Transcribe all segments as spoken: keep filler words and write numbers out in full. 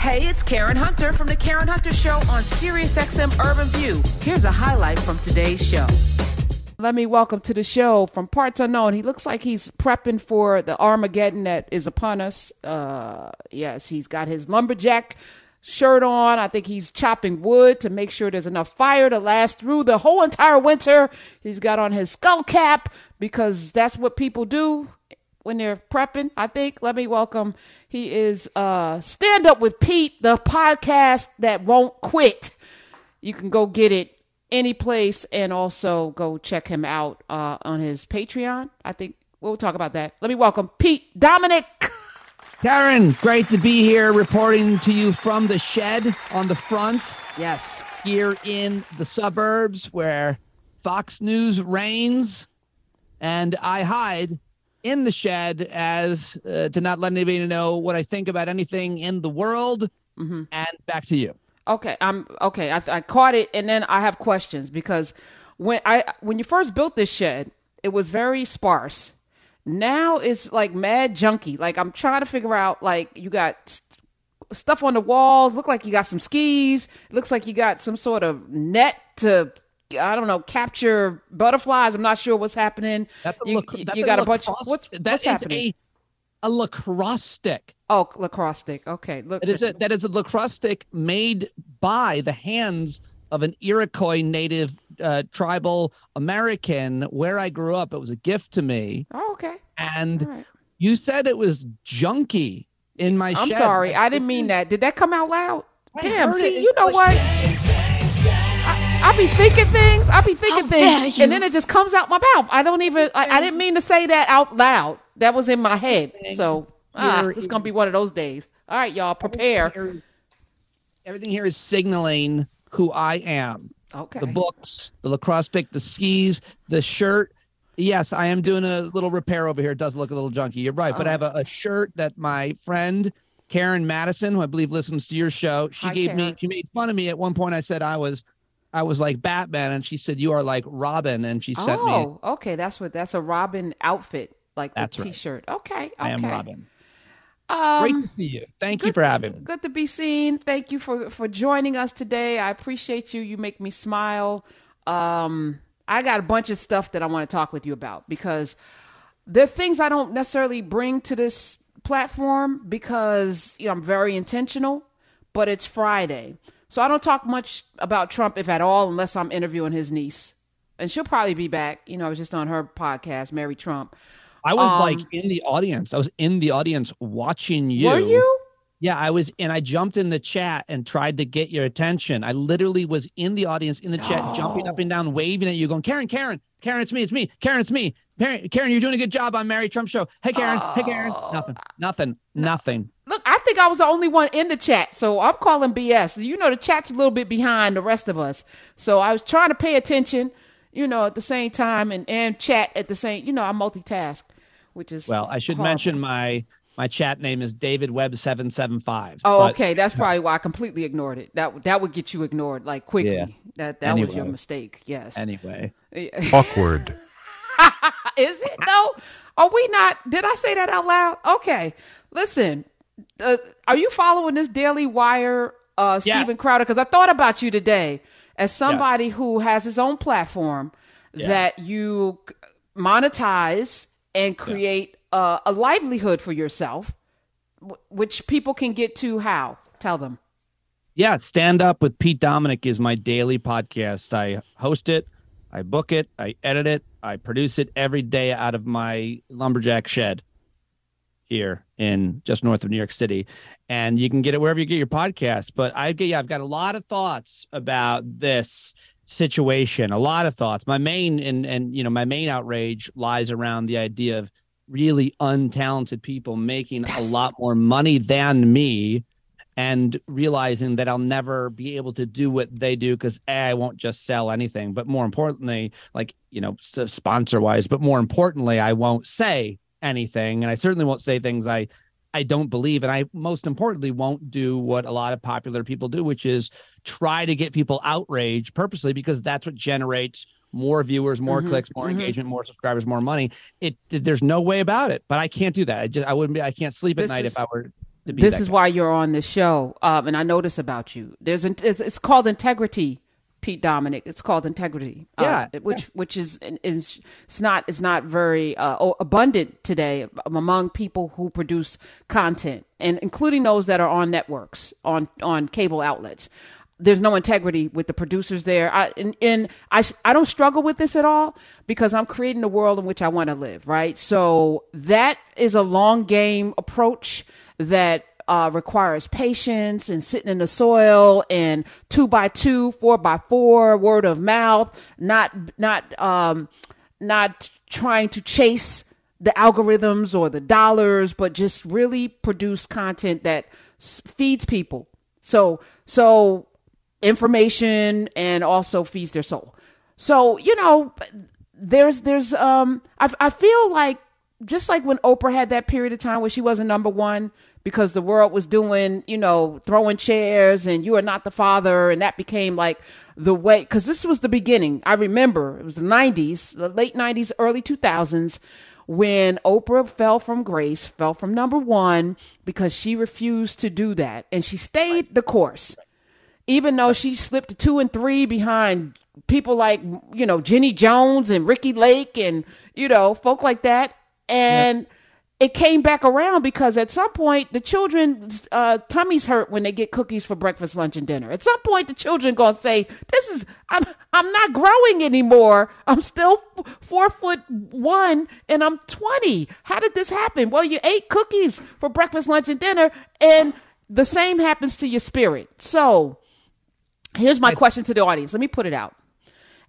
Hey, it's Karen Hunter from The Karen Hunter Show on SiriusXM Urban View. Here's a highlight from today's show. Let me welcome to the show from parts unknown. He looks like he's prepping for the Armageddon that is upon us. Uh, yes, he's got his lumberjack shirt on. I think he's chopping wood to make sure there's enough fire to last through the whole entire winter. He's got on his skull cap because that's what people do when they're prepping, I think. Let me welcome. He is uh, Stand Up With Pete, the podcast that won't quit. You can go get it any place, and also go check him out uh, on his Patreon. I think we'll talk about that. Let me welcome Pete Dominick. Karen, great to be here reporting to you from the shed on the front. Yes. Here in the suburbs where Fox News reigns, and I hide in the shed as uh, to not let anybody know what I think about anything in the world. Mm-hmm. And back to you. Okay, I'm okay. I, I caught it, and then I have questions because when I when you first built this shed, it was very sparse. Now it's like mad junky. Like I'm trying to figure out. Like you got st- stuff on the walls. Look like you got some skis. Looks like you got some sort of net to, I don't know, capture butterflies. I'm not sure what's happening. You, lac- you, you got a bunch. Lacrosse, of, what's that what's happening? A, a lacrosse stick. Oh, lacrosse stick. Okay, look. It is a, that is a lacrosse stick made by the hands of an Iroquois native uh, tribal American where I grew up. It was a gift to me. Oh, okay. And right. You said it was junky in my I'm shed. I'm sorry, I didn't mean that. Did that come out loud? I Damn. See, it. you know what? I, I be thinking things. I be thinking How things, and then it just comes out my mouth. I don't even. I, I didn't mean to say that out loud. That was in my head. So. Ah, it's going to be one of those days. All right, y'all, prepare. Everything here, everything here is signaling who I am. Okay. The books, the lacrosse stick, the skis, the shirt. Yes, I am doing a little repair over here. It does look a little junky. You're right. All but right. I have a, a shirt that my friend Karen Madison, who I believe listens to your show, she Hi, gave Karen. me. She made fun of me at one point. I said I was, I was like Batman, and she said you are like Robin, and she sent oh, me. Oh, okay. That's what. That's a Robin outfit, like the T-shirt. Right. Okay. Okay. I am Robin. Um, Great to see you. Thank you for having me. Good to be seen. Thank you for, for joining us today. I appreciate you. You make me smile. Um, I got a bunch of stuff that I want to talk with you about because there are things I don't necessarily bring to this platform because you know, I'm very intentional, but it's Friday. So I don't talk much about Trump, if at all, unless I'm interviewing his niece. And she'll probably be back. You know, I was just on her podcast, Mary Trump. I was um, like in the audience. I was in the audience watching you. Were you? Yeah, I was. And I jumped in the chat and tried to get your attention. I literally was in the audience, in the no. chat, jumping up and down, waving at you, going, Karen, Karen, Karen, it's me, it's me. Karen, it's me. Karen, Karen you're doing a good job on Mary Trump's show. Hey, Karen. Oh. Hey, Karen. Nothing, nothing, no. nothing. Look, I think I was the only one in the chat. So I'm calling B S. You know, the chat's a little bit behind the rest of us. So I was trying to pay attention, you know, at the same time and, and chat at the same, you know, I multitask, which is well, I should horrible. mention my my chat name is David Webb seven seven five. Oh, but, okay. That's probably why I completely ignored it. That that would get you ignored like quickly. Yeah. That that anyway. was your mistake. Yes. Anyway. Awkward. Is it though? Are we not? Did I say that out loud? Okay. Listen, uh, are you following this Daily Wire, uh, Stephen yeah. Crowder? Because I thought about you today. As somebody yeah. who has his own platform yeah. that you monetize and create yeah. uh, a livelihood for yourself, w- which people can get to how? Tell them. Yeah, Stand Up with Pete Dominick is my daily podcast. I host it, I book it, I edit it, I produce it every day out of my lumberjack shed here in just north of New York City, and you can get it wherever you get your podcasts. But I get, yeah, I've got a lot of thoughts about this situation, a lot of thoughts. My main and, and, you know, my main outrage lies around the idea of really untalented people making yes. a lot more money than me and realizing that I'll never be able to do what they do because A, I won't just sell anything, but more importantly, like, you know, sponsor wise, but more importantly, I won't say anything. And I certainly won't say things I, I don't believe. And I most importantly won't do what a lot of popular people do, which is try to get people outraged purposely because that's what generates more viewers, more mm-hmm, clicks, more mm-hmm. engagement, more subscribers, more money. It, it there's no way about it. But I can't do that. I just I wouldn't be I can't sleep at this night is, if I were to be. This that is guy. Why you're on the show, um, and I know this about you. There's an, it's, it's called integrity, Pete Dominick. It's called integrity. Yeah, uh, which yeah. which is, is it's not it's not very uh, abundant today among people who produce content, and including those that are on networks, on on cable outlets. There's no integrity with the producers there. I, and, and I, I don't struggle with this at all because I'm creating the world in which I want to live. Right. So that is a long game approach that uh, requires patience and sitting in the soil and two by two, four by four, word of mouth, not, not, um, not trying to chase the algorithms or the dollars, but just really produce content that s- feeds people. So, so, information and also feeds their soul. So, you know, there's, there's, um, I, I feel like just like when Oprah had that period of time where she wasn't number one because the world was doing, you know, throwing chairs and you are not the father. And that became like the way, cause this was the beginning. I remember it was the nineties, the late nineties, early two thousands when Oprah fell from grace, fell from number one because she refused to do that. And she stayed the course. Even though she slipped to two and three behind people like, you know, Jenny Jones and Ricky Lake and, you know, folk like that. And yeah. it came back around because at some point the children's uh, tummies hurt when they get cookies for breakfast, lunch and dinner. At some point, the children going to say, this is I'm I'm not growing anymore. I'm still four foot one and I'm twenty. How did this happen? Well, you ate cookies for breakfast, lunch and dinner. And the same happens to your spirit. So. Here's my question to the audience. Let me put it out.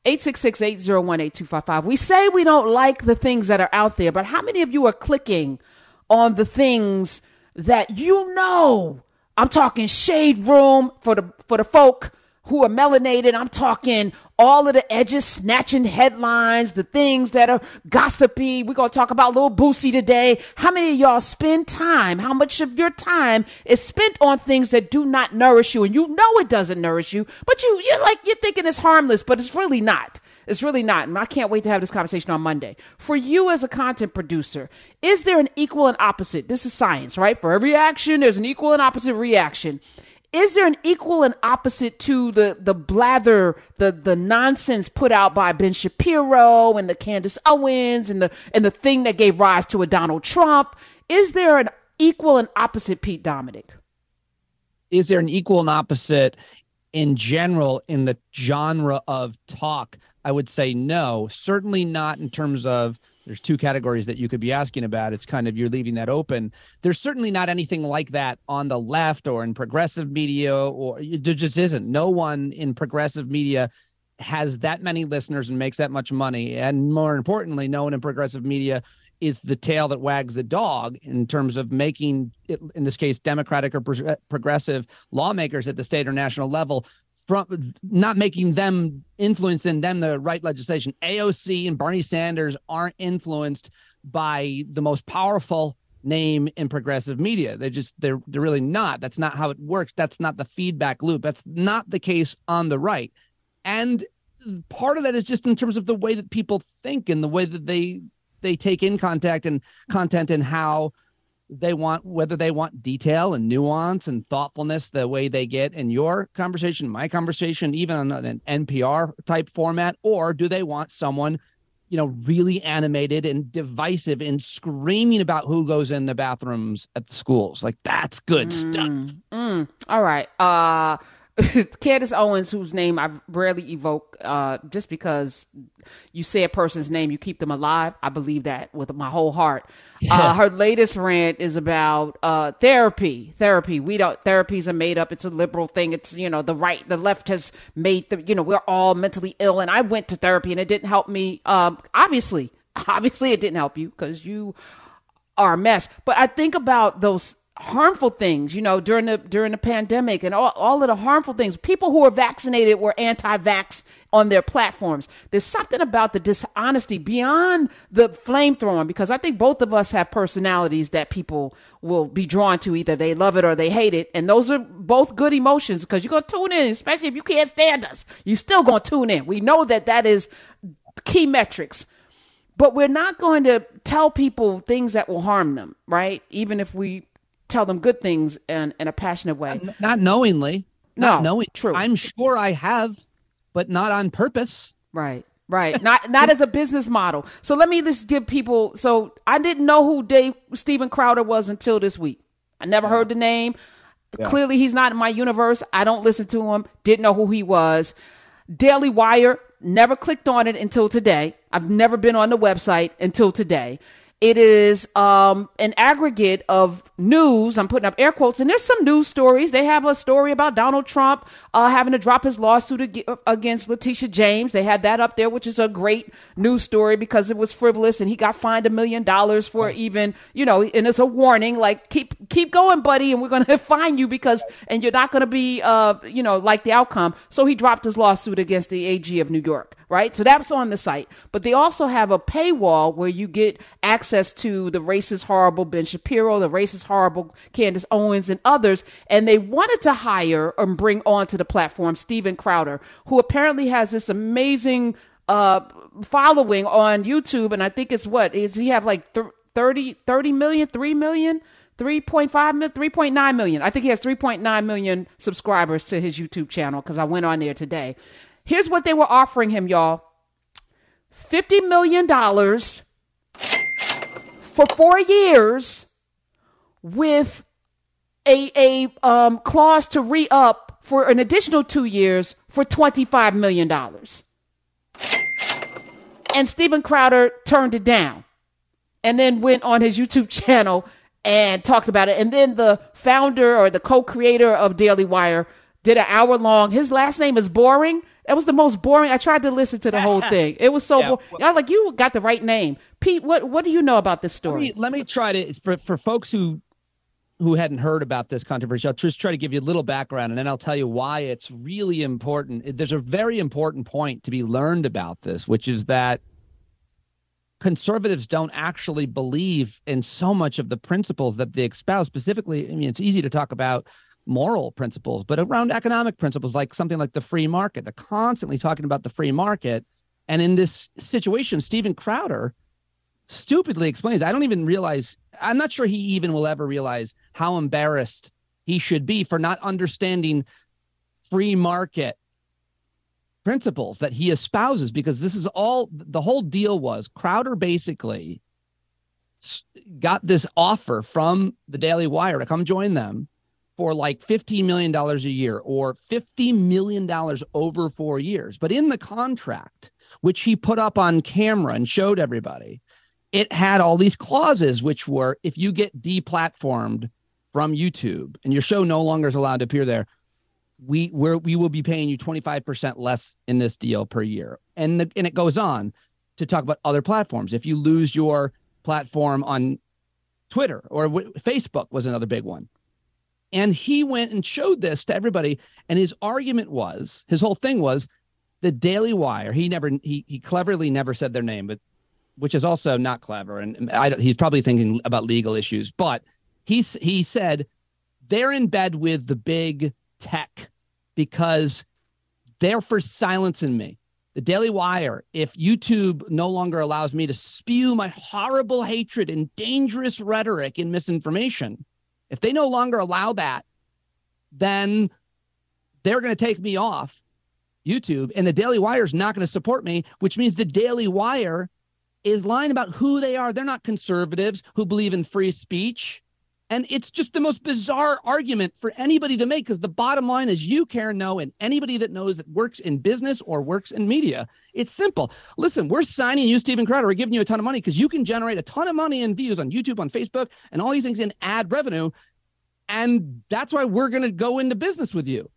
eight six six, eight zero one, eight two five five. We say we don't like the things that are out there, but how many of you are clicking on the things that you know? I'm talking Shade Room for the for the folk who are melanated. I'm talking all of the edges, snatching headlines, the things that are gossipy. We're going to talk about Lil Boosie today. How many of y'all spend time? How much of your time is spent on things that do not nourish you? And you know it doesn't nourish you, but you, you're like, you're thinking it's harmless, but it's really not. It's really not. And I can't wait to have this conversation on Monday. For you as a content producer, is there an equal and opposite? This is science, right? For every action, there's an equal and opposite reaction. Is there an equal and opposite to the, the blather, the, the nonsense put out by Ben Shapiro and the Candace Owens and the, and the thing that gave rise to a Donald Trump? Is there an equal and opposite, Pete Dominick? Is there an equal and opposite in general in the genre of talk? I would say no, certainly not in terms of there's two categories that you could be asking about. It's kind of you're leaving that open. There's certainly not anything like that on the left or in progressive media, or there just isn't. No one in progressive media has that many listeners and makes that much money. And more importantly, no one in progressive media is the tail that wags the dog in terms of making, in this case, Democratic or pro- progressive lawmakers at the state or national level, from not making them influence in them the right legislation. A O C and Bernie Sanders aren't influenced by the most powerful name in progressive media. They just they're they're really not. That's not how it works. That's not the feedback loop. That's not the case on the right. And part of that is just in terms of the way that people think and the way that they they take in contact and content and how they want, whether they want detail and nuance and thoughtfulness, the way they get in your conversation, my conversation, even on an N P R type format, or do they want someone, you know, really animated and divisive and screaming about who goes in the bathrooms at the schools? Like, that's good mm, stuff. Mm. All right. Uh, Candace Owens, whose name I rarely evoke, uh, just because you say a person's name, you keep them alive. I believe that with my whole heart. Yeah. Uh, her latest rant is about uh, therapy. Therapy. We don't. Therapies are made up. It's a liberal thing. It's, you know, the right, the left has made the, you know, we're all mentally ill. And I went to therapy and it didn't help me. Um, obviously, obviously, it didn't help you because you are a mess. But I think about those harmful things, you know, during the during the pandemic and all, all of the harmful things. People who are vaccinated were anti-vax on their platforms. There's something about the dishonesty beyond the flamethrowing, because I think both of us have personalities that people will be drawn to. Either they love it or they hate it. And those are both good emotions, because you're going to tune in, especially if you can't stand us. You're still going to tune in. We know that that is key metrics. But we're not going to tell people things that will harm them, right? Even if we tell them good things in, in a passionate way. Not knowingly. No, not knowing. True. I'm sure I have, but not on purpose. Right. Right. Not not as a business model. So let me just give people. So I didn't know who Dave Stephen Crowder was until this week. I never heard the name. Yeah. Clearly, he's not in my universe. I don't listen to him. Didn't know who he was. Daily Wire. Never clicked on it until today. I've never been on the website until today. It is um, an aggregate of news. I'm putting up air quotes, and there's some news stories. They have a story about Donald Trump uh, having to drop his lawsuit ag- against Letitia James. They had that up there, which is a great news story because it was frivolous, and he got fined a million dollars for even, you know, and it's a warning, like, keep keep going, buddy, and we're going to fine you because, and you're not going to be, uh, you know, like the outcome. So he dropped his lawsuit against the A G of New York. Right. So that's on the site. But they also have a paywall where you get access to the racist, horrible Ben Shapiro, the racist, horrible Candace Owens and others. And they wanted to hire and bring onto the platform Stephen Crowder, who apparently has this amazing uh, following on YouTube. And I think it's what is he have like th- thirty, thirty million, three million? three point five million, three point nine million. I think he has three point nine million subscribers to his YouTube channel because I went on there today. Here's what they were offering him, y'all. fifty million dollars for four years with a, a um, clause to re-up for an additional two years for twenty-five million dollars. And Stephen Crowder turned it down and then went on his YouTube channel and talked about it. And then the founder or the co-creator of Daily Wire did an hour long. His last name is Boring. It was the most boring. I tried to listen to the whole thing. It was so yeah, boring. Well, I was like, you got the right name. Pete, what, what do you know about this story? Let me, let me try to, for, for folks who who hadn't heard about this controversy, I'll just try to give you a little background, and then I'll tell you why it's really important. There's a very important point to be learned about this, which is that conservatives don't actually believe in so much of the principles that they espouse. Specifically, I mean, it's easy to talk about moral principles, but around economic principles, like something like the free market. They're constantly talking about the free market. And in this situation, Stephen Crowder stupidly explains, I don't even realize, I'm not sure he even will ever realize how embarrassed he should be for not understanding free market principles that he espouses, because this is all, the whole deal was Crowder basically got this offer from the Daily Wire to come join them for like fifteen million dollars a year or fifty million dollars over four years. But in the contract, which he put up on camera and showed everybody, it had all these clauses, which were, if you get deplatformed from YouTube and your show no longer is allowed to appear there, we we're, we will be paying you twenty-five percent less in this deal per year. And the, and it goes on to talk about other platforms. If you lose your platform on Twitter or w- Facebook was another big one. And he went and showed this to everybody. And his argument was, his whole thing was the Daily Wire. He never, he he cleverly never said their name, but which is also not clever. And I, he's probably thinking about legal issues. But he, he said they're in bed with the big tech because they're for silencing me. The Daily Wire, if YouTube no longer allows me to spew my horrible hatred and dangerous rhetoric and misinformation, if they no longer allow that, then they're going to take me off YouTube, and the Daily Wire is not going to support me, which means the Daily Wire is lying about who they are. They're not conservatives who believe in free speech. And it's just the most bizarre argument for anybody to make, because the bottom line is you, Karen, know, and anybody that knows that works in business or works in media, it's simple. Listen, we're signing you, Stephen Crowder. We're giving you a ton of money because you can generate a ton of money in views on YouTube, on Facebook, and all these things in ad revenue. And that's why we're going to go into business with you.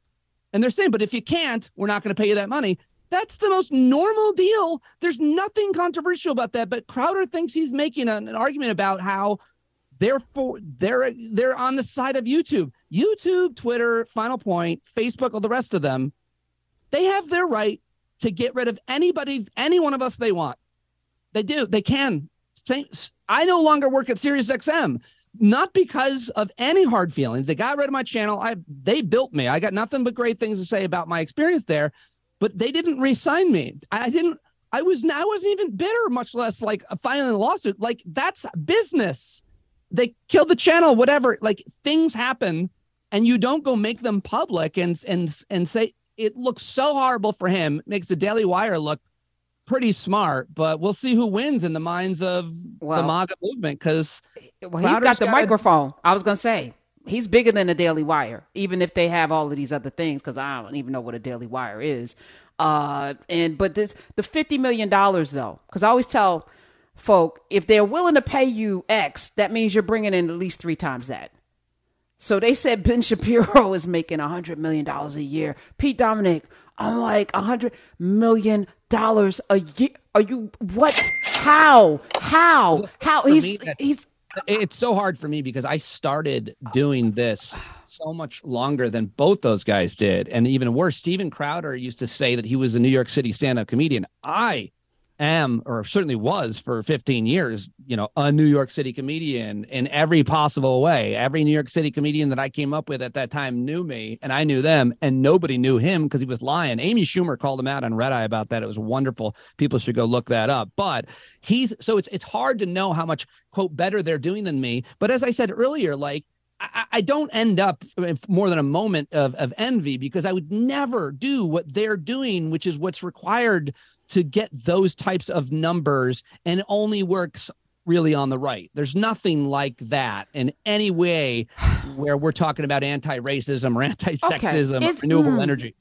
And they're saying, but if you can't, we're not going to pay you that money. That's the most normal deal. There's nothing controversial about that. But Crowder thinks he's making an, an argument about how Therefore, they're they're on the side of YouTube, YouTube, Twitter, Final Point, Facebook, all the rest of them. They have their right to get rid of anybody, any one of us they want. They do. They can. I no longer work at SiriusXM, not because of any hard feelings. They got rid of my channel. I they built me. I got nothing but great things to say about my experience there, but they didn't re-sign me. I didn't. I was I wasn't even bitter, much less like filing a lawsuit. Like that's business. they killed the channel, whatever. Like, things happen and you don't go make them public and and and say it looks so horrible for him. It makes the Daily Wire look pretty smart, but we'll see who wins in the minds of well, the MAGA movement. Because well, he's got the got microphone. A- I was going to say he's bigger than the Daily Wire, even if they have all of these other things, because I don't even know what a Daily Wire is. Uh, and but this the fifty million dollars, though, because I always tell folk, if they're willing to pay you X, that means you're bringing in at least three times that. So they said Ben Shapiro is making one hundred million dollars a year. Pete Dominick, I'm like one hundred million dollars a year. Are you, what? How? How? How? He's, he's. It's so hard for me because I started doing this so much longer than both those guys did. And even worse, Stephen Crowder used to say that he was a New York City stand-up comedian. I am, or certainly was for fifteen years, you know, a New York City comedian in every possible way. Every New York City comedian that I came up with at that time knew me, and I knew them, and nobody knew him because he was lying. Amy Schumer called him out on Red Eye about that. It was wonderful. People should go look that up. But he's, so it's it's hard to know how much, quote, better they're doing than me. But as I said earlier, like, I, I don't end up more than a moment of, of envy, because I would never do what they're doing, which is what's required to get those types of numbers, and it only works really on the right. There's nothing like that in any way where we're talking about anti-racism or anti-sexism okay. or renewable mm, energy.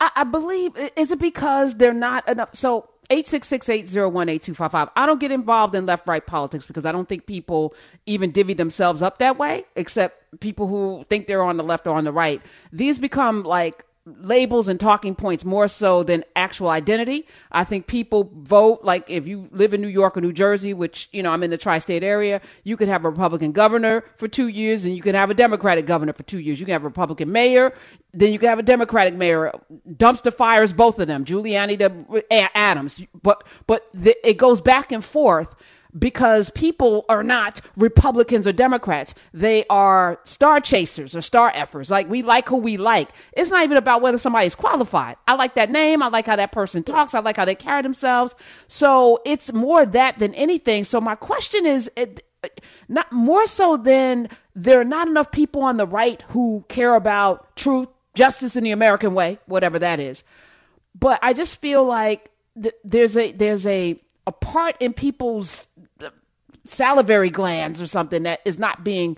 I, I believe, is it because they're not enough? So eight six six, eight oh one, eight two five five. I don't get involved in left-right politics because I don't think people even divvy themselves up that way, except people who think they're on the left or on the right. These become like labels and talking points more so than actual identity. I think people vote, like if you live in New York or New Jersey, which, you know, I'm in the tri-state area, you could have a Republican governor for two years and you could have a Democratic governor for two years. You can have a Republican mayor, then you can have a Democratic mayor. Dumpster fires, both of them, Giuliani to Adams. But, but the, it goes back and forth because people are not Republicans or Democrats. They are star chasers or star effers. Like, we like who we like. It's not even about whether somebody's qualified. I like that name. I like how that person talks. I like how they carry themselves. So it's more that than anything. So my question is, it, not more so than there are not enough people on the right who care about truth, justice in the American way, whatever that is. But I just feel like th- there's a there's a a part in people's salivary glands or something that is not being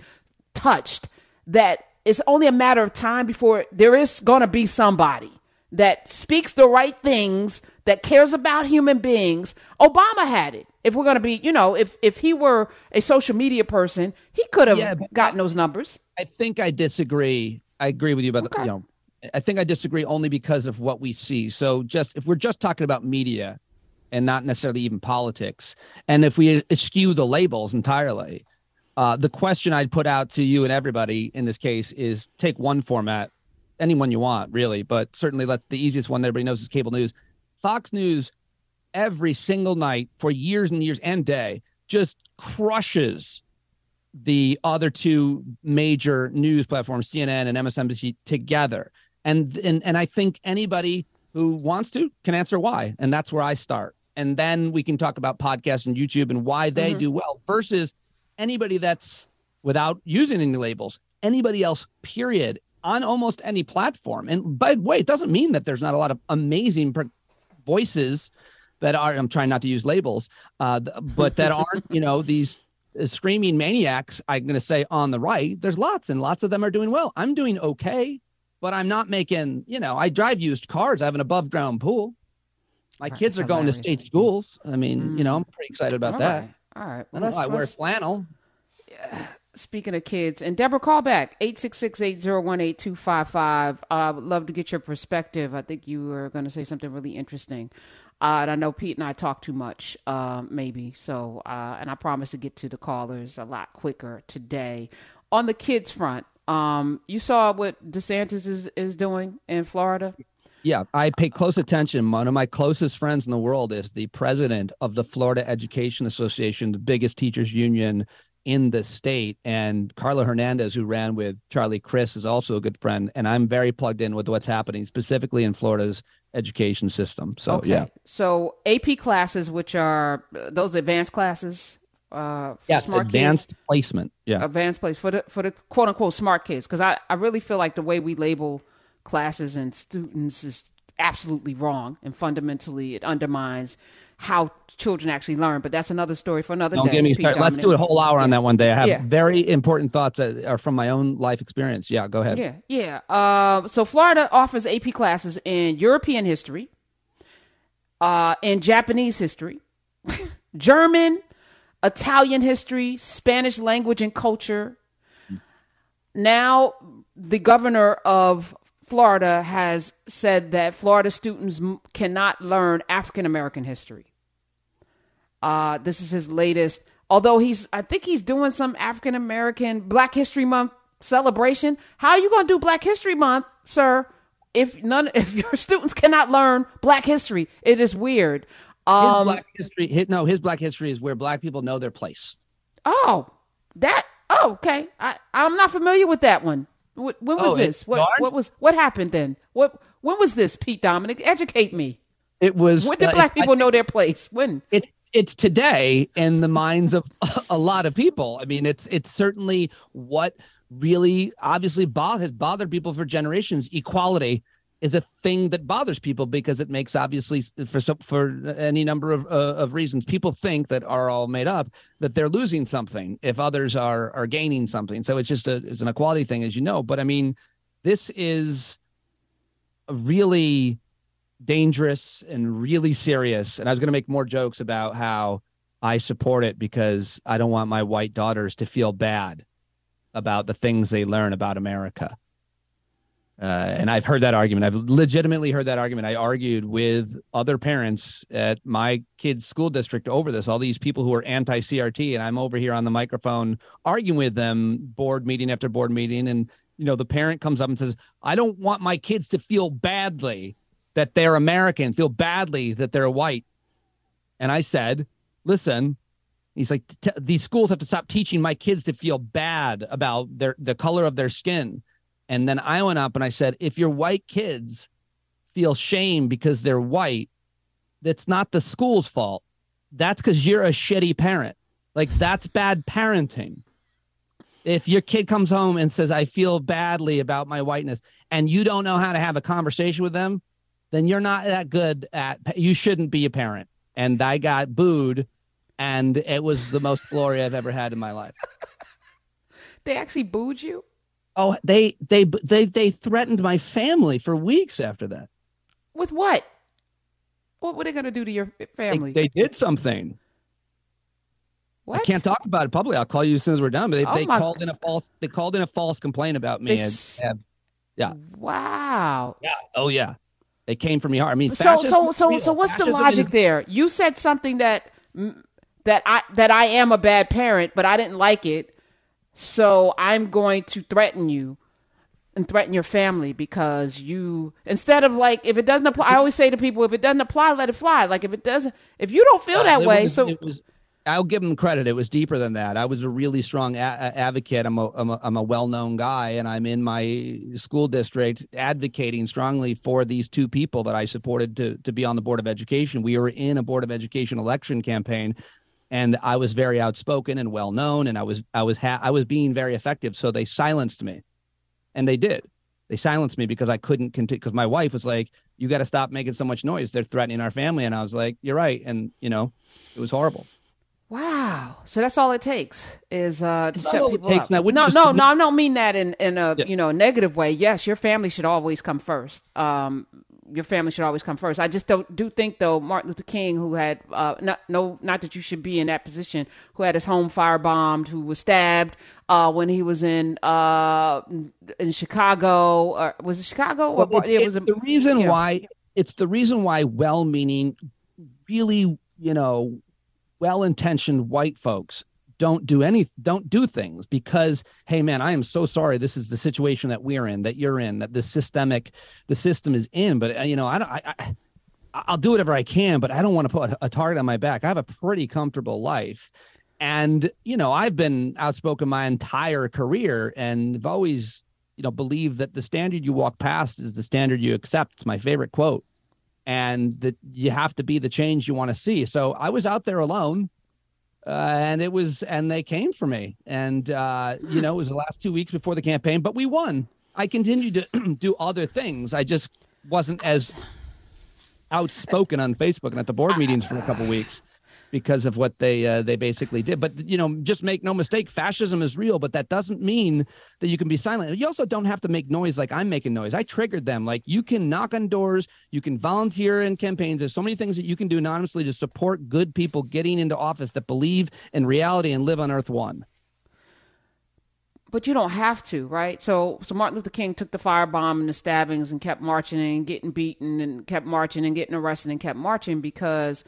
touched, that it's only a matter of time before there is going to be somebody that speaks the right things, that cares about human beings. Obama had it. If we're going to be, you know, if, if he were a social media person, he could have yeah, gotten those numbers. I think I disagree. I agree with you about okay. the, you know, I think I disagree only because of what we see. So just, if we're just talking about media, and not necessarily even politics, and if we eschew the labels entirely, uh, the question I'd put out to you and everybody in this case is, take one format, anyone you want, really, but certainly let the easiest one that everybody knows is cable news. Fox News, every single night for years and years and day, just crushes the other two major news platforms, C N N and M S N B C, together. And and and I think anybody who wants to can answer why, and that's where I start. And then we can talk about podcasts and YouTube and why they mm-hmm. do well versus anybody that's, without using any labels, anybody else, period, on almost any platform. And by the way, it doesn't mean that there's not a lot of amazing voices that are, I'm trying not to use labels, uh, but that aren't, you know, these screaming maniacs, I'm going to say, on the right. There's lots, and lots of them are doing well. I'm doing okay, but I'm not making, you know, I drive used cars. I have an above ground pool. My right, kids are going to state schools. I mean, mm. you know, I'm pretty excited about all that. Right. All right. Well, I, let's, I wear flannel. Yeah. Speaking of kids, and Deborah, call back, eight six six, eight oh one, eight two five five. I uh, would love to get your perspective. I think you were going to say something really interesting. Uh, and I know Pete and I talk too much, uh, maybe. So, uh, and I promise to get to the callers a lot quicker today. On the kids front, um, you saw what DeSantis is, is doing in Florida? Yeah, I pay close attention. One of my closest friends in the world is the president of the Florida Education Association, the biggest teachers union in the state. And Carla Hernandez, who ran with Charlie Crist, is also a good friend. And I'm very plugged in with what's happening specifically in Florida's education system. So, okay. yeah. So A P classes, which are those advanced classes, Uh, for yes, smart advanced kids. placement. Yeah, advanced place for the for the quote unquote smart kids. Because I, I really feel like the way we label classes and students is absolutely wrong, and fundamentally it undermines how children actually learn. But that's another story for another Don't day. Give me start. Let's do a whole hour on yeah. that one day. I have yeah. very important thoughts that are from my own life experience. Yeah, go ahead. Yeah, yeah. Uh, so Florida offers A P classes in European history, uh, in Japanese history, German, Italian history, Spanish language and culture. Now, the governor of Florida has said that Florida students m- cannot learn African American history. Uh, this is his latest, although he's, I think he's doing some African American Black History Month celebration. How are you going to do Black History Month, sir, if none, if your students cannot learn Black history? It is weird. Um, his Black history, his, no, his Black history is where Black people know their place. Oh, that. Oh, okay. I, I'm not familiar with that one. When, when was oh, this? What, what was what happened then? What when was this? Pete Dominick, educate me. It was. When did uh, Black people I, know their place? When it it's today in the minds of a lot of people. I mean, it's it's certainly what really obviously bo- has bothered people for generations. Equality is a thing that bothers people because it makes, obviously, for some, for any number of uh, of reasons, people think that are all made up, that they're losing something if others are are gaining something. So it's just a it's an equality thing, as you know. But I mean, this is really dangerous and really serious. And I was going to make more jokes about how I support it because I don't want my white daughters to feel bad about the things they learn about America. Uh, and I've heard that argument. I've legitimately heard that argument. I argued with other parents at my kids' school district over this, all these people who are anti-C R T. And I'm over here on the microphone arguing with them, board meeting after board meeting. And, you know, the parent comes up and says, I don't want my kids to feel badly that they're American, feel badly that they're white. And I said, listen, he's like, these schools have to stop teaching my kids to feel bad about their the color of their skin. And then I went up and I said, if your white kids feel shame because they're white, that's not the school's fault. That's because you're a shitty parent. Like, that's bad parenting. If your kid comes home and says, I feel badly about my whiteness, and you don't know how to have a conversation with them, then you're not that good at, you shouldn't be a parent. And I got booed, and it was the most glory I've ever had in my life. They actually booed you? Oh, they they they they threatened my family for weeks after that. With what? What were they going to do to your family? They, they did something. What? I can't talk about it publicly. I'll call you as soon as we're done. But they, oh they called God. in a false. They called in a false complaint about me. This... And, yeah. Wow. Yeah. Oh yeah. They came for me hard. I mean, so so so real. so. What's fascism the logic is... there? You said something that that I that I am a bad parent, but I didn't like it. So I'm going to threaten you and threaten your family because you, instead of like, if it doesn't apply, I always say to people, if it doesn't apply, let it fly. Like if it doesn't, if you don't feel that uh, way. Was, so was, I'll give them credit. It was deeper than that. I was a really strong a- advocate. I'm a, I'm a, I'm a well-known guy, and I'm in my school district advocating strongly for these two people that I supported to, to be on the Board of Education. We were in a Board of Education election campaign. And I was very outspoken and well known, and I was I was ha- I was being very effective. So they silenced me, and they did. They silenced me because I couldn't continue. Because my wife was like, "You got to stop making so much noise. They're threatening our family." And I was like, "You're right." And you know, it was horrible. Wow. So that's all it takes is uh, to that's shut people up. No, no, no, no. I don't mean that in in a yeah. you know negative way. Yes, your family should always come first. Um, Your family should always come first. I just don't, do think, though, Martin Luther King, who had uh, not, no, not that you should be in that position, who had his home firebombed, who was stabbed uh, when he was in uh, in Chicago. Or, was it Chicago? Or, well, it, it was it's a, the reason yeah. why it's the reason why well-meaning, really, you know, well-intentioned white folks don't do any, don't do things because, hey man, I am so sorry. This is the situation that we're in, that you're in, that the systemic, the system is in. But you know, I don't, I, I, I'll do whatever I can, but I don't want to put a target on my back. I have a pretty comfortable life, and you know, I've been outspoken my entire career, and I've always, you know, believed that the standard you walk past is the standard you accept. It's my favorite quote, and that you have to be the change you want to see. So I was out there alone. Uh, and it was, and they came for me. And, uh, you know, it was the last two weeks before the campaign, but we won. I continued to do other things. I just wasn't as outspoken on Facebook and at the board meetings for a couple of weeks because of what they uh, they basically did. But, you know, just make no mistake, fascism is real, but that doesn't mean that you can be silent. You also don't have to make noise like I'm making noise. I triggered them. Like, you can knock on doors, you can volunteer in campaigns. There's so many things that you can do anonymously to support good people getting into office that believe in reality and live on Earth One. But you don't have to, right? So so Martin Luther King took the firebomb and the stabbings and kept marching and getting beaten and kept marching and getting arrested and kept marching because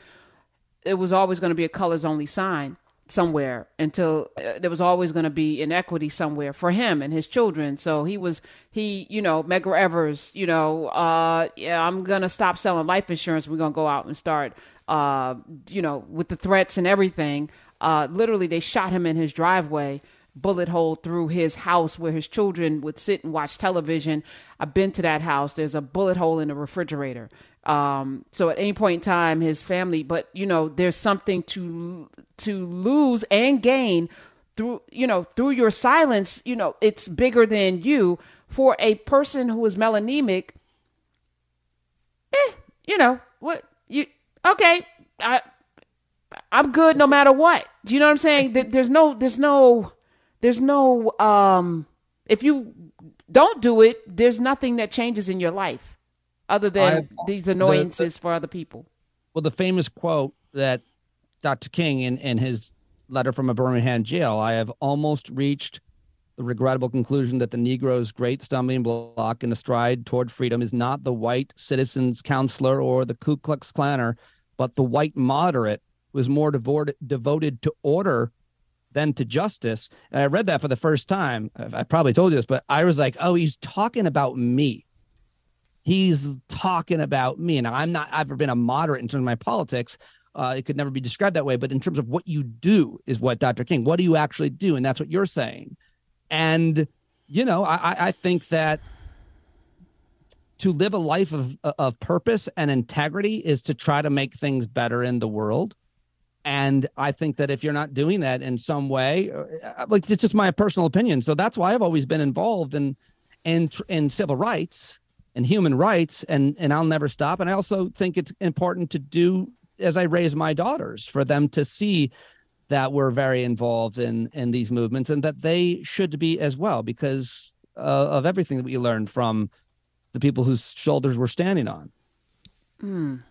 it was always going to be a colors only sign somewhere until uh, there was always going to be inequity somewhere for him and his children. So he was, he, you know, Medgar Evers, you know, uh, yeah, I'm going to stop selling life insurance. We're going to go out and start, uh, you know, with the threats and everything. Uh, literally, they shot him in his driveway, bullet hole through his house where his children would sit and watch television. I've been to that house. There's a bullet hole in the refrigerator. Um, so at any point in time, his family, but you know, there's something to, to lose and gain through, you know, through your silence. You know, it's bigger than you. For a person who is melanemic, eh, you know, what you, okay, I, I'm good no matter what. Do you know what I'm saying? There's no, there's no, there's no, um, if you don't do it, there's nothing that changes in your life. Other than I, these annoyances the, the, for other people. Well, the famous quote that Doctor King in, in his letter from a Birmingham jail, I have almost reached the regrettable conclusion that the Negro's great stumbling block in the stride toward freedom is not the white citizen's counselor or the Ku Klux Klaner, but the white moderate who is more devoted, devoted to order than to justice. And I read that for the first time. I, I probably told you this, but I was like, oh, he's talking about me. He's talking about me. And I'm not, I've never been a moderate in terms of my politics. Uh, it could never be described that way. But in terms of what you do is what Doctor King, what do you actually do? And that's what you're saying. And, you know, I, I think that to live a life of, of purpose and integrity is to try to make things better in the world. And I think that if you're not doing that in some way, like, it's just my personal opinion. So that's why I've always been involved in, in, in civil rights and human rights, and and I'll never stop. And I also think it's important to do, as I raise my daughters, for them to see that we're very involved in in these movements and that they should be as well, because uh, of everything that we learned from the people whose shoulders we're standing on. Mm.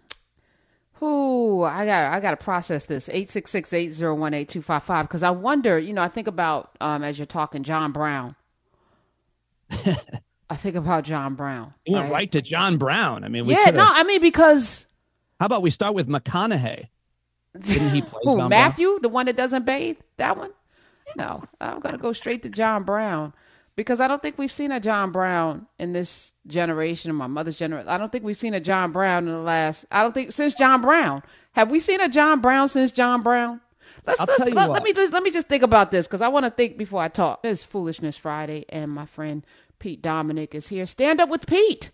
Ooh, I got I got to process this. eight six six, eight zero one, eight two five five, because I wonder, you know, I think about, um, as you're talking, John Brown. I think about John Brown. You went right? right to John Brown. I mean, we yeah, could've... no, I mean, because. How about we start with McConaughey? Didn't he play Who, Matthew, Brown? The one that doesn't bathe? That one? No, I'm going to go straight to John Brown because I don't think we've seen a John Brown in this generation, in my mother's generation. I don't think we've seen a John Brown in the last, I don't think, since John Brown. Have we seen a John Brown since John Brown? Let's, let's let, let me just let me just think about this because I want to think before I talk. It's Foolishness Friday, and my friend Pete Dominick is here. Stand Up With Pete.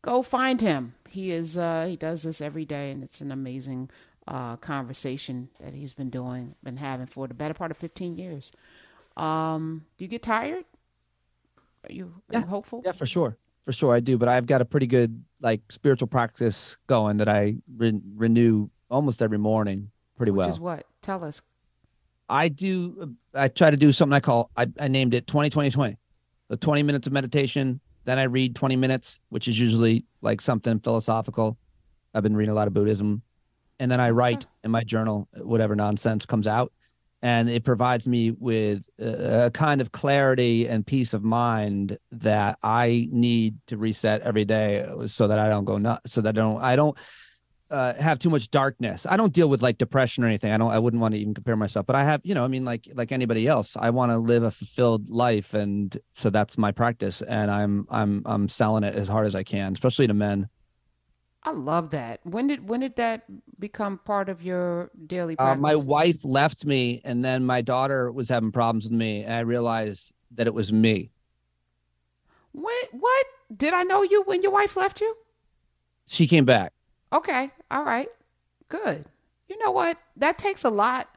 Go find him. He is uh, he does this every day, and it's an amazing uh, conversation that he's been doing, been having for the better part of fifteen years. Um, do you get tired? Are you, are yeah. you hopeful? Yeah, for sure, for sure I do. But I've got a pretty good like spiritual practice going that I re- renew almost every morning. Pretty Which well. Which is what? Tell us. I do. I try to do something I call. I, I named it twenty twenty twenty. The twenty minutes of meditation. Then I read twenty minutes, which is usually like something philosophical. I've been reading a lot of Buddhism, and then I write in my journal whatever nonsense comes out, and it provides me with a, a kind of clarity and peace of mind that I need to reset every day, so that I don't go nuts. So that I don't. I don't. Uh, have too much darkness. I don't deal with like depression or anything. I don't, I wouldn't want to even compare myself, but I have, you know, I mean, like, like anybody else, I want to live a fulfilled life. And so that's my practice. And I'm, I'm, I'm selling it as hard as I can, especially to men. I love that. When did, when did that become part of your daily practice? Uh, my wife left me, and then my daughter was having problems with me, and I realized that it was me. What, what? Did I know you when your wife left you? She came back. Okay. All right. Good. You know what? That takes a lot.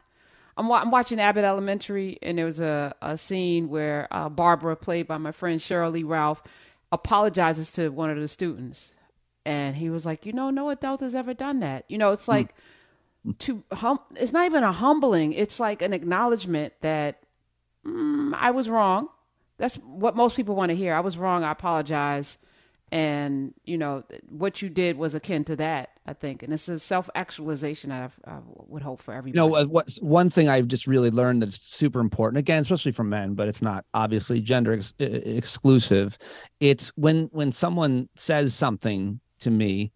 I'm, I'm watching Abbott Elementary, and there was a, a scene where uh, Barbara, played by my friend Shirley Ralph, apologizes to one of the students. And he was like, you know, no adult has ever done that. You know, it's like mm. to hum- it's not even a humbling. It's like an acknowledgement that mm, I was wrong. That's what most people want to hear. I was wrong. I apologize. And, you know, what you did was akin to that, I think. And it's a self-actualization I, I would hope for everybody. You know, uh, what's one thing I've just really learned that's super important, again, especially for men, but it's not obviously gender ex- exclusive. It's when when someone says something to me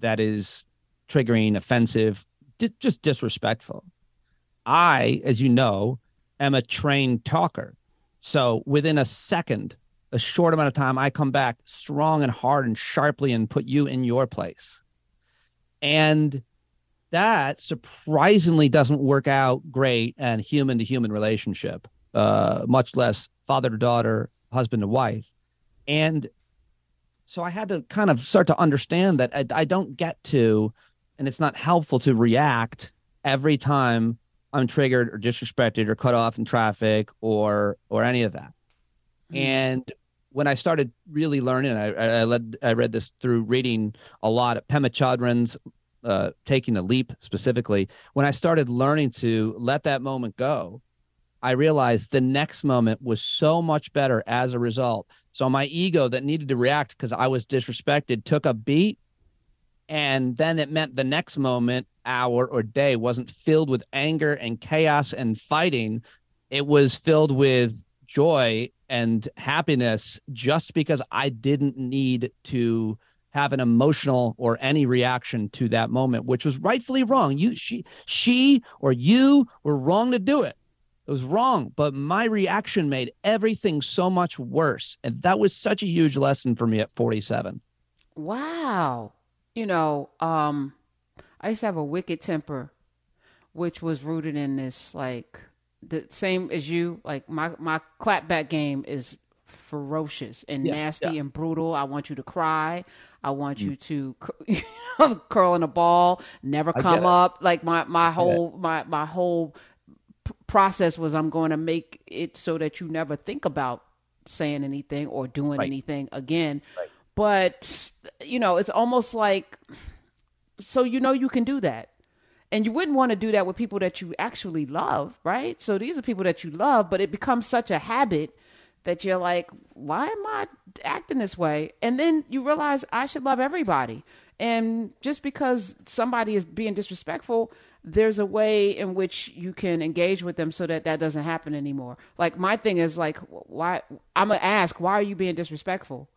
that is triggering, offensive, di- just disrespectful. I, as you know, am a trained talker. So within a second, a short amount of time, I come back strong and hard and sharply and put you in your place. And that surprisingly doesn't work out great in human to human relationship, uh, much less father to daughter, husband to wife. And so I had to kind of start to understand that I, I don't get to, and it's not helpful to react every time I'm triggered or disrespected or cut off in traffic or or any of that. And when I started really learning, I, I, led, I read this through reading a lot of Pema Chodron's uh, Taking the Leap specifically. When I started learning to let that moment go, I realized the next moment was so much better as a result. So my ego that needed to react because I was disrespected took a beat. And then it meant the next moment, hour or day wasn't filled with anger and chaos and fighting. It was filled with joy and happiness just because I didn't need to have an emotional or any reaction to that moment, which was rightfully wrong. You, she, she or you were wrong to do it. It was wrong, but my reaction made everything so much worse. And that was such a huge lesson for me at forty-seven. Wow. You know, um, I used to have a wicked temper, which was rooted in this, like, the same as you, like my, my clapback game is ferocious and yeah, nasty yeah. and brutal. I want you to cry. I want mm. you to you know, curl in a ball, never come up. Like my, my whole, my, my whole p- process was I'm going to make it so that you never think about saying anything or doing right. anything again. Right. But you know, it's almost like, so, you know, you can do that. And you wouldn't want to do that with people that you actually love, right? So these are people that you love, but it becomes such a habit that you're like, why am I acting this way? And then you realize I should love everybody. And just because somebody is being disrespectful, there's a way in which you can engage with them so that that doesn't happen anymore. Like my thing is like, why? I'm going to ask, why are you being disrespectful?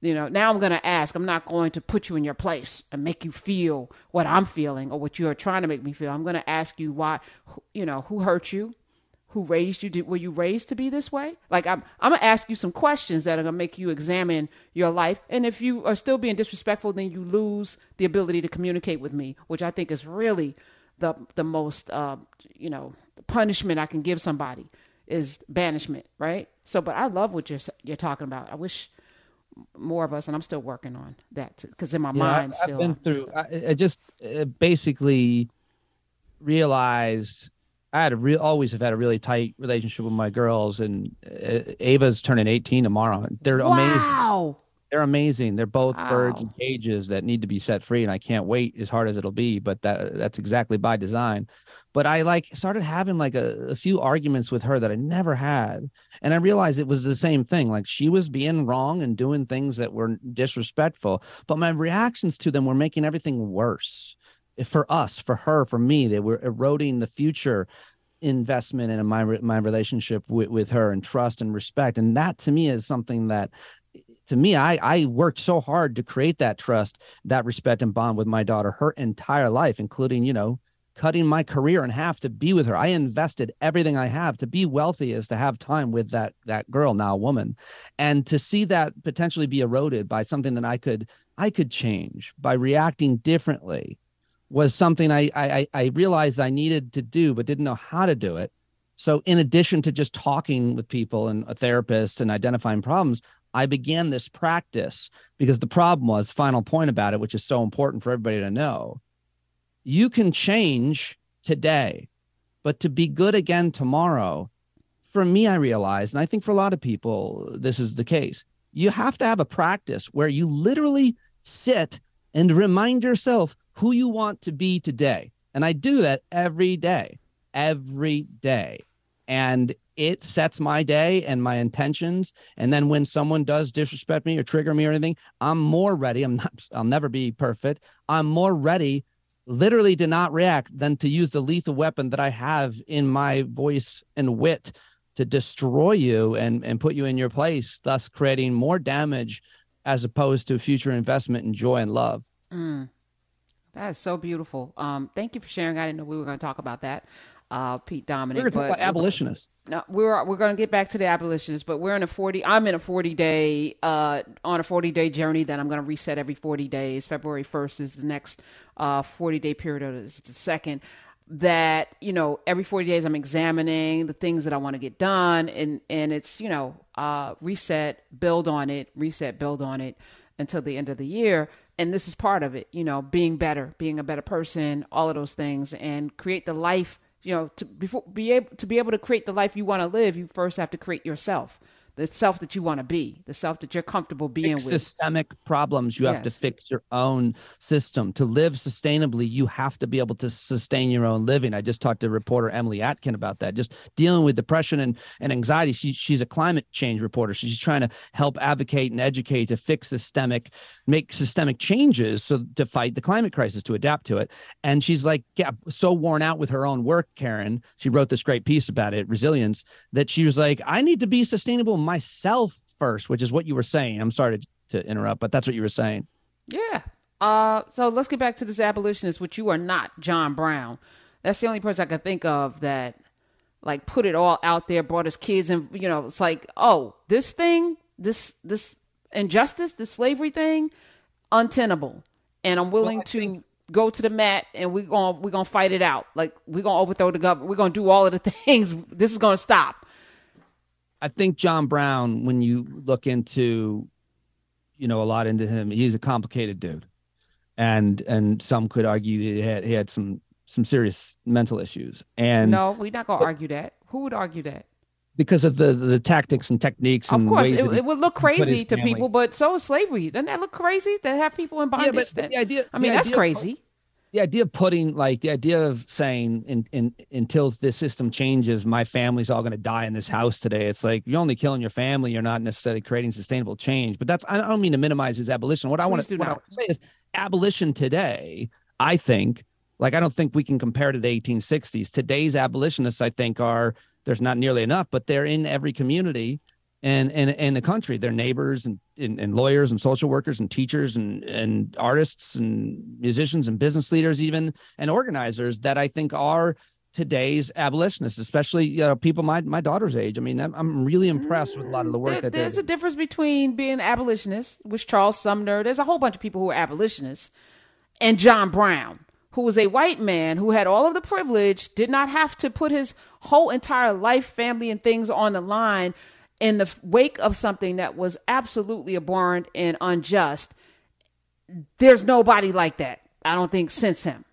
You know, now I'm going to ask. I'm not going to put you in your place and make you feel what I'm feeling or what you're trying to make me feel. I'm going to ask you why, you know, who hurt you? Who raised you? Did, were you raised to be this way? Like, I'm I'm going to ask you some questions that are going to make you examine your life. And if you are still being disrespectful, then you lose the ability to communicate with me, which I think is really the, the most, uh, you know, punishment I can give somebody is banishment, right? So, but I love what you're you're talking about. I wish more of us, and I'm still working on that because in my yeah, mind I've, still I've been through I, I just uh, basically realized I had a real always have had a really tight relationship with my girls, and uh, Ava's turning eighteen tomorrow. They're wow. amazing they're amazing they're both wow. birds in cages that need to be set free, and I can't wait, as hard as it'll be, but that that's exactly by design. But I like started having like a, a few arguments with her that I never had. And I realized it was the same thing. Like she was being wrong and doing things that were disrespectful, but my reactions to them were making everything worse for us, for her, for me. They were eroding the future investment in my, my relationship with, with her and trust and respect. And that to me is something that to me, I, I worked so hard to create that trust, that respect and bond with my daughter, her entire life, including, you know, cutting my career in half to be with her. I invested everything I have to be wealthy is to have time with that that girl, now a woman, and to see that potentially be eroded by something that I could I could change by reacting differently was something I I, I realized I needed to do but didn't know how to do it. So in addition to just talking with people and a therapist and identifying problems, I began this practice because the problem was, final point about it, which is so important for everybody to know, you can change today. But to be good again tomorrow, for me, I realize, and I think for a lot of people, this is the case. You have to have a practice where you literally sit and remind yourself who you want to be today. And I do that every day, every day. And it sets my day and my intentions. And then when someone does disrespect me or trigger me or anything, I'm more ready. I'm not, I'll never be perfect. I'm more ready literally to not react than to use the lethal weapon that I have in my voice and wit to destroy you and, and put you in your place, thus creating more damage as opposed to future investment in joy and love. Mm. That is so beautiful. Um, thank you for sharing. I didn't know we were going to talk about that. Uh, Pete Dominick. We're talking about abolitionists. No, we're we're going to get back to the abolitionists, but we're in a forty. I'm in a forty day uh, on a forty day journey that I'm going to reset every forty days. February first is the next uh, forty day period. Or is the second that you know every forty days I'm examining the things that I want to get done, and and it's you know uh, reset, build on it, reset, build on it until the end of the year. And this is part of it, you know, being better, being a better person, all of those things, and create the life. You know, to before be able to be able to create the life you want to live, you first have to create yourself, the self that you want to be, the self that you're comfortable being fix with. Systemic problems, you yes. have to fix your own system. To live sustainably, you have to be able to sustain your own living. I just talked to reporter Emily Atkin about that, just dealing with depression and, and anxiety. She, she's a climate change reporter. She's trying to help advocate and educate to fix systemic, make systemic changes so to fight the climate crisis, to adapt to it. And she's like, yeah, so worn out with her own work, Karen. She wrote this great piece about it, Resilience, that she was like, I need to be sustainable myself first, which is what you were saying. I'm sorry to, to interrupt, but that's what you were saying. Yeah. Uh, so let's get back to this abolitionist, which you are not John Brown. That's the only person I can think of that like put it all out there, brought his kids in, you know, it's like, oh, this thing, this, this injustice, this slavery thing, untenable. And I'm willing well, to think- go to the mat and we're going, we're going to fight it out. Like we're going to overthrow the government. We're going to do all of the things. This is going to stop. I think John Brown, when you look into, you know, a lot into him, he's a complicated dude. And and some could argue he had he had some some serious mental issues. And no, we're not going to argue that. Who would argue that? Because of the, the tactics and techniques. Of and course, it, it would look crazy to family. people, but so is slavery. Doesn't that look crazy to have people in bondage? Yeah, but that, the idea, I mean, that's idea crazy. Of, the idea of putting like the idea of saying in, in, until this system changes, my family's all going to die in this house today. It's like you're only killing your family. You're not necessarily creating sustainable change. But that's I don't mean to minimize his abolition. What I want to say is abolition today, I think, like I don't think we can compare to the eighteen sixties. Today's abolitionists, I think, are there's not nearly enough, but they're in every community. And and and the country, their neighbors and, and, and lawyers and social workers and teachers and, and artists and musicians and business leaders even and organizers that I think are today's abolitionists, especially you know, people my my daughter's age. I mean, I'm, I'm really impressed with a lot of the work there, that there's a difference between being abolitionist, which Charles Sumner. There's a whole bunch of people who are abolitionists, and John Brown, who was a white man who had all of the privilege, did not have to put his whole entire life, family, and things on the line. In the wake of something that was absolutely abhorrent and unjust, there's nobody like that, I don't think, since him.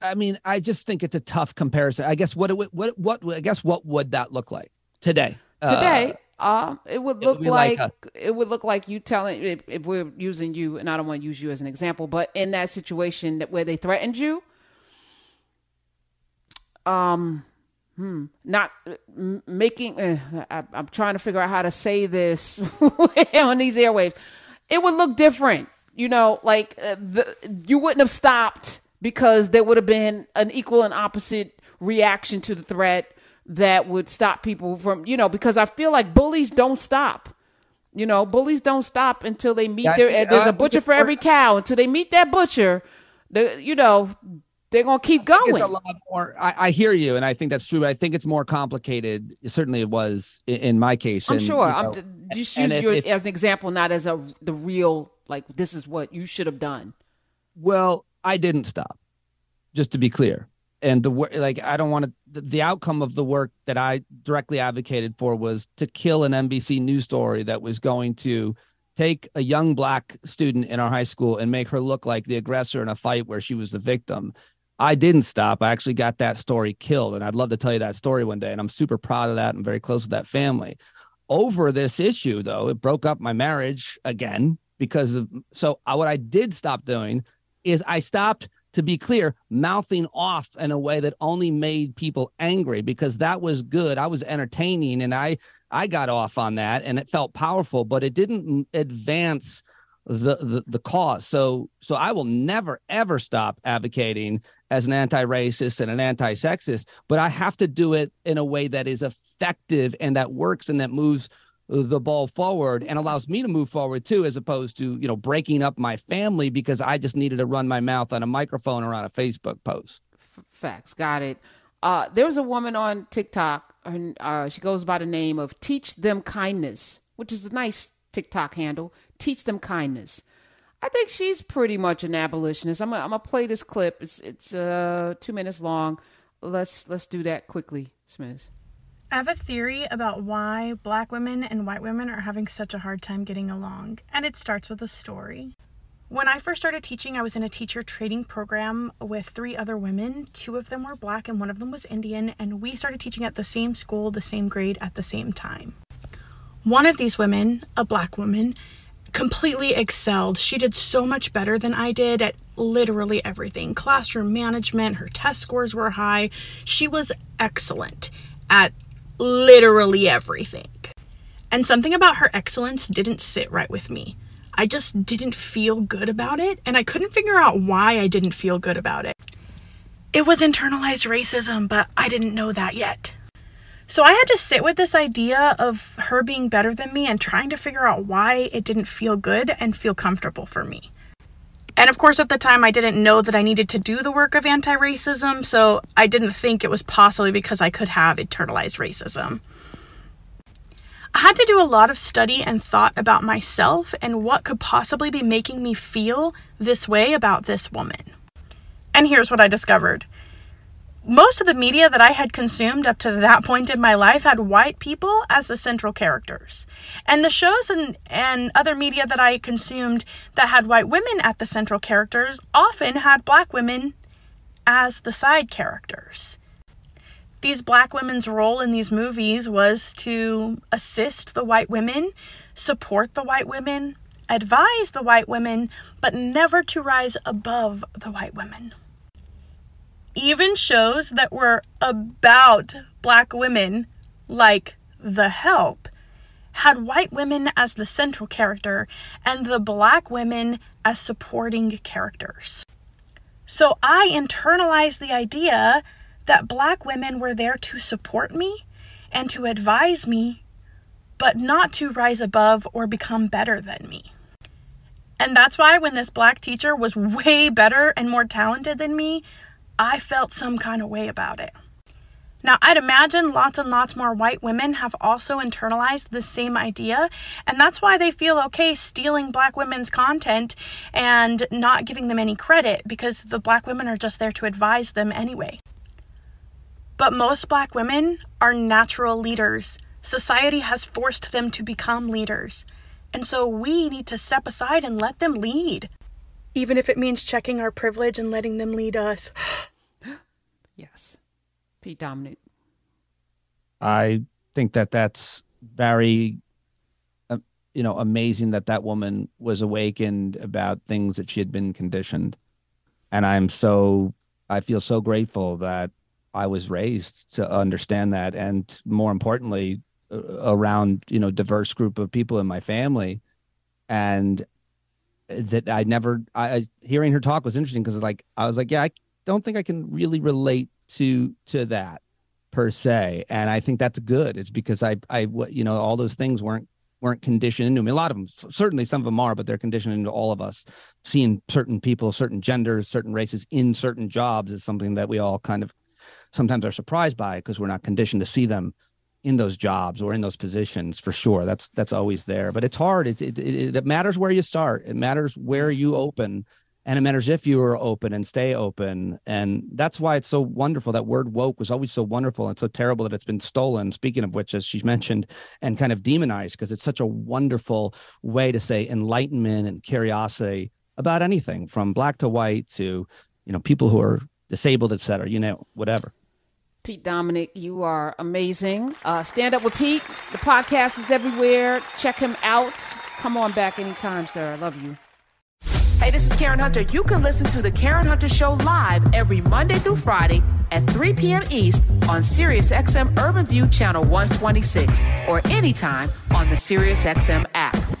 I mean, I just think it's a tough comparison. I guess what what what, what I guess what would that look like today? Today, uh, uh, it would look it would like, like a- it would look like you telling if, if we're using you, and I don't want to use you as an example, but in that situation that where they threatened you, um. Hmm. Not making, uh, I, I'm trying to figure out how to say this on these airwaves. It would look different, you know, like uh, the, you wouldn't have stopped because there would have been an equal and opposite reaction to the threat that would stop people from, you know, because I feel like bullies don't stop. You know, bullies don't stop until they meet yeah, their, I, there's I, a butcher I, for every cow. Until they meet that butcher, the, you know, they're going to keep going. It's a lot more, I, I hear you, and I think that's true. I think it's more complicated. Certainly it was in, in my case. I'm and, sure. You know, I'm just use you if, as an example, not as a the real, like, this is what you should have done. Well, I didn't stop, just to be clear. And the like, I don't want to, the, the outcome of the work that I directly advocated for was to kill an N B C news story that was going to take a young black student in our high school and make her look like the aggressor in a fight where she was the victim. I didn't stop. I actually got that story killed. And I'd love to tell you that story one day. And I'm super proud of that. I'm very close with that family. Over this issue, though, it broke up my marriage again because of. So I, what I did stop doing is I stopped, to be clear, mouthing off in a way that only made people angry, because that was good. I was entertaining and I I got off on that and it felt powerful, but it didn't advance the the, the cause. So so I will never, ever stop advocating as an anti-racist and an anti-sexist, but I have to do it in a way that is effective and that works and that moves the ball forward and allows me to move forward too, as opposed to, you know, breaking up my family because I just needed to run my mouth on a microphone or on a Facebook post. Facts. Got it. Uh, there was a woman on TikTok and uh, she goes by the name of Teach Them Kindness, which is a nice TikTok handle. Teach Them Kindness. I think she's pretty much an abolitionist. I'm going to play this clip. It's it's uh, two minutes long. Let's let's do that quickly, Smith. I have a theory about why black women and white women are having such a hard time getting along, and it starts with a story. When I first started teaching, I was in a teacher training program with three other women. Two of them were black and one of them was Indian, and we started teaching at the same school, the same grade, at the same time. One of these women, a black woman, completely excelled. She did so much better than I did at literally everything. Classroom management, her test scores were high. She was excellent at literally everything. And something about her excellence didn't sit right with me. I just didn't feel good about it, and I couldn't figure out why I didn't feel good about it. It was internalized racism, but I didn't know that yet. So I had to sit with this idea of her being better than me and trying to figure out why it didn't feel good and feel comfortable for me. And of course, at the time, I didn't know that I needed to do the work of anti-racism, so I didn't think it was possibly because I could have internalized racism. I had to do a lot of study and thought about myself and what could possibly be making me feel this way about this woman. And here's what I discovered. Most of the media that I had consumed up to that point in my life had white people as the central characters. And the shows and, and other media that I consumed that had white women at the central characters often had black women as the side characters. These black women's role in these movies was to assist the white women, support the white women, advise the white women, but never to rise above the white women. Even shows that were about black women, like The Help, had white women as the central character and the black women as supporting characters. So I internalized the idea that black women were there to support me and to advise me, but not to rise above or become better than me. And that's why when this black teacher was way better and more talented than me, I felt some kind of way about it. Now, I'd imagine lots and lots more white women have also internalized the same idea, and that's why they feel okay stealing black women's content and not giving them any credit, because the black women are just there to advise them anyway. But most black women are natural leaders. Society has forced them to become leaders, and so we need to step aside and let them lead, even if it means checking our privilege and letting them lead us. Yes. Pete Dominick. I think that that's very, uh, you know, amazing that that woman was awakened about things that she had been conditioned. And I'm so, I feel so grateful that I was raised to understand that. And more importantly, uh, around, you know, diverse group of people in my family. And that I never, I, I hearing her talk was interesting because like, I was like, yeah, I don't think I can really relate to, to that per se. And I think that's good. It's because I, I, you know, all those things weren't, weren't conditioned into me. A lot of them, certainly some of them are, but they're conditioned into all of us. Seeing certain people, certain genders, certain races in certain jobs is something that we all kind of sometimes are surprised by because we're not conditioned to see them in those jobs or in those positions, for sure. That's that's always there, but it's hard. It, it, it, it matters where you start. It matters where you open, and it matters if you are open and stay open. And that's why it's so wonderful. That word woke was always so wonderful and so terrible that it's been stolen, speaking of which, as she mentioned, and kind of demonized, because it's such a wonderful way to say enlightenment and curiosity about anything from black to white to, you know, people who are disabled, et cetera, you know, whatever. Pete Dominick, you are amazing. Uh, Stand Up With Pete. The podcast is everywhere. Check him out. Come on back anytime, sir. I love you. Hey, this is Karen Hunter. You can listen to The Karen Hunter Show live every Monday through Friday at three p.m. East on SiriusXM Urban View Channel one twenty-six or anytime on the SiriusXM app.